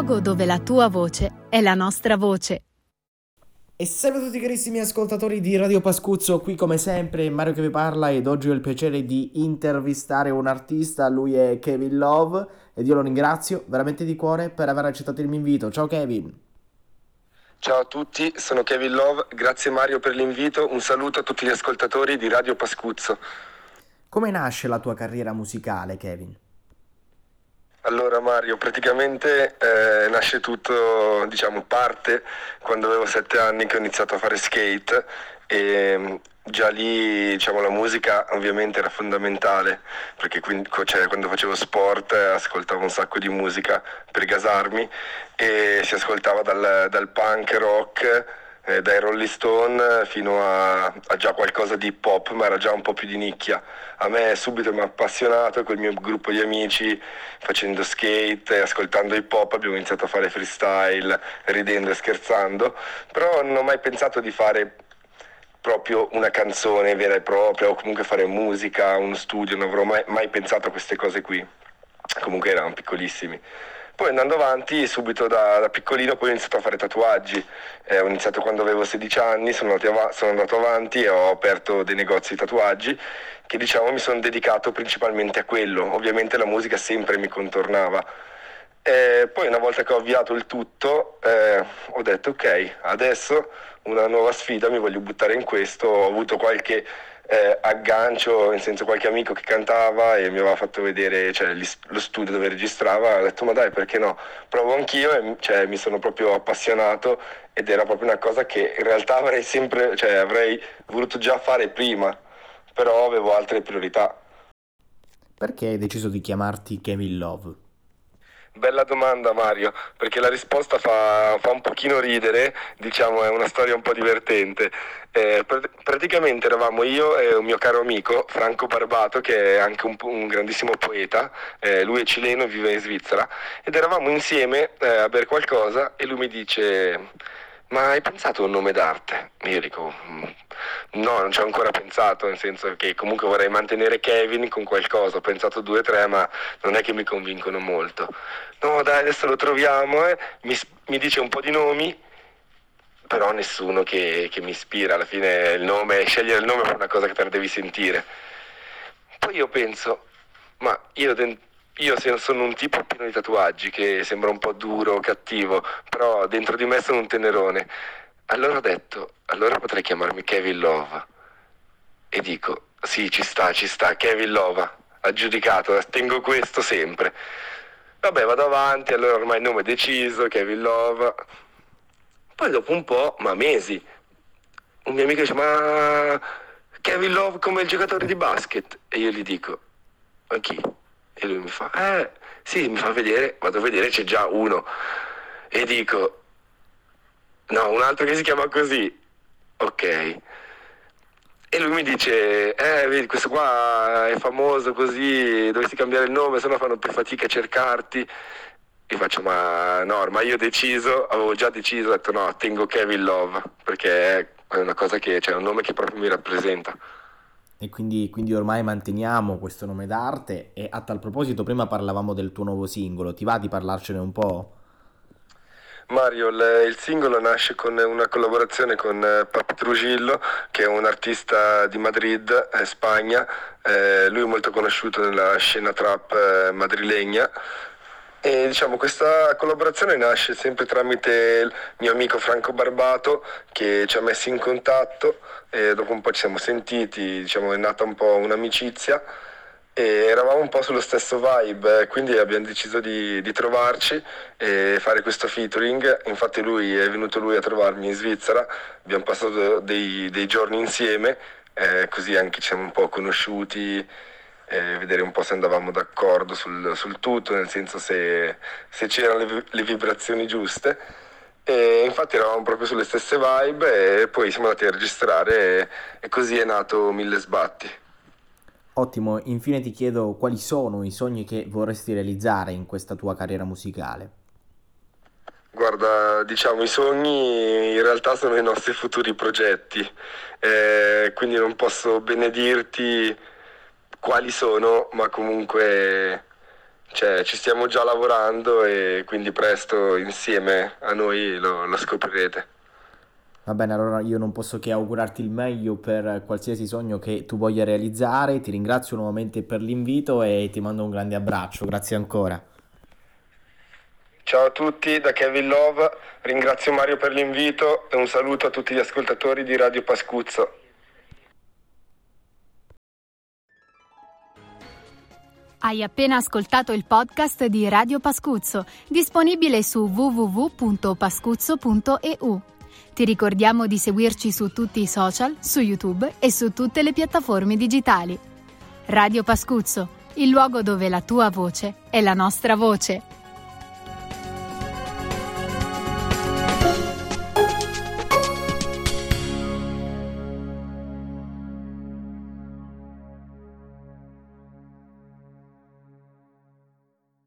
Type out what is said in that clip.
luogo dove la tua voce è la nostra voce. E salve a tutti carissimi ascoltatori di Radio Pascuzzo, qui come sempre Mario che vi parla ed oggi ho il piacere di intervistare un artista, lui è Kevin Love ed io lo ringrazio veramente di cuore per aver accettato il mio invito. Ciao Kevin. Ciao a tutti, sono Kevin Love, grazie Mario per l'invito, un saluto a tutti gli ascoltatori di Radio Pascuzzo. Come nasce la tua carriera musicale, Kevin? Allora Mario, praticamente nasce tutto, parte quando avevo 7 anni che ho iniziato a fare skate e già lì la musica ovviamente era fondamentale perché quando facevo sport ascoltavo un sacco di musica per gasarmi e si ascoltava dal punk rock, dai Rolling Stone fino a già qualcosa di hip hop, ma era già un po' più di nicchia. A me subito mi ha appassionato, col mio gruppo di amici facendo skate, ascoltando hip hop abbiamo iniziato a fare freestyle, ridendo e scherzando, però non ho mai pensato di fare proprio una canzone vera e propria o comunque fare musica, uno studio, non avrò mai pensato a queste cose qui, comunque erano piccolissimi. Poi andando avanti, subito da piccolino, poi ho iniziato a fare tatuaggi. Ho iniziato quando avevo 16 anni, sono andato avanti e ho aperto dei negozi di tatuaggi che mi sono dedicato principalmente a quello. Ovviamente la musica sempre mi contornava. Poi una volta che ho avviato il tutto, ho detto ok, adesso una nuova sfida, mi voglio buttare in questo. Ho avuto qualche aggancio, nel senso qualche amico che cantava e mi aveva fatto vedere lo studio dove registrava, ho detto ma dai perché no, provo anch'io e mi sono proprio appassionato ed era proprio una cosa che in realtà avrei voluto già fare prima, però avevo altre priorità. Perché hai deciso di chiamarti Kevin Love? Bella domanda Mario, perché la risposta fa un pochino ridere, è una storia un po' divertente. Praticamente eravamo io e un mio caro amico, Franco Barbato, che è anche un grandissimo poeta, lui è cileno e vive in Svizzera, ed eravamo insieme a bere qualcosa e lui mi dice ma hai pensato a un nome d'arte? E io dico no, non ci ho ancora pensato, nel senso che comunque vorrei mantenere Kevin con qualcosa, ho pensato 2 o 3 ma non è che mi convincono molto. No dai, adesso lo troviamo, mi dice un po' di nomi, però nessuno che mi ispira, alla fine scegliere il nome è una cosa che te la devi sentire. Poi io penso, ma io sono un tipo pieno di tatuaggi che sembra un po' duro, cattivo, però dentro di me sono un tenerone. Allora ho detto, allora potrei chiamarmi Kevin Love. E dico, sì, ci sta, Kevin Love, aggiudicato, tengo questo sempre. Vabbè, vado avanti, allora ormai il nome è deciso, Kevin Love. Poi dopo un po', ma mesi, un mio amico dice, ma Kevin Love come il giocatore di basket? E io gli dico, ma chi? E lui mi fa, sì, mi fa vedere, vado a vedere, c'è già uno. E dico, no, un altro che si chiama così. Ok. E lui mi dice, vedi, questo qua è famoso così, dovresti cambiare il nome, sennò fanno più fatica a cercarti. E faccio, ma no, ormai io avevo già deciso, ho detto no, tengo Kevin Love, perché è una cosa che, un nome che proprio mi rappresenta. E quindi ormai manteniamo questo nome d'arte. E a tal proposito prima parlavamo del tuo nuovo singolo, ti va di parlarcene un po'? Mario, il singolo nasce con una collaborazione con Papi Trujillo, che è un artista di Madrid, Spagna, lui è molto conosciuto nella scena trap madrilegna. E questa collaborazione nasce sempre tramite il mio amico Franco Barbato che ci ha messo in contatto e dopo un po' ci siamo sentiti, è nata un po' un'amicizia e eravamo un po' sullo stesso vibe, quindi abbiamo deciso di trovarci e fare questo featuring. Infatti è venuto lui a trovarmi in Svizzera, abbiamo passato dei giorni insieme, così anche ci siamo un po' conosciuti. Vedere un po' se andavamo d'accordo sul tutto, nel senso se c'erano le vibrazioni giuste, e infatti eravamo proprio sulle stesse vibe e poi siamo andati a registrare e così è nato Mille Sbatti. Ottimo, infine ti chiedo quali sono i sogni che vorresti realizzare in questa tua carriera musicale? Guarda, i sogni in realtà sono i nostri futuri progetti, quindi non posso benedirti quali sono, ma comunque Cioè, ci stiamo già lavorando e quindi presto insieme a noi lo scoprirete. Va bene, allora io non posso che augurarti il meglio per qualsiasi sogno che tu voglia realizzare. Ti ringrazio nuovamente per l'invito e ti mando un grande abbraccio. Grazie ancora. Ciao a tutti, da Kevin Love. Ringrazio Mario per l'invito e un saluto a tutti gli ascoltatori di Radio Pascuzzo. Hai appena ascoltato il podcast di Radio Pascuzzo, disponibile su www.pascuzzo.eu. Ti ricordiamo di seguirci su tutti i social, su YouTube e su tutte le piattaforme digitali. Radio Pascuzzo, il luogo dove la tua voce è la nostra voce.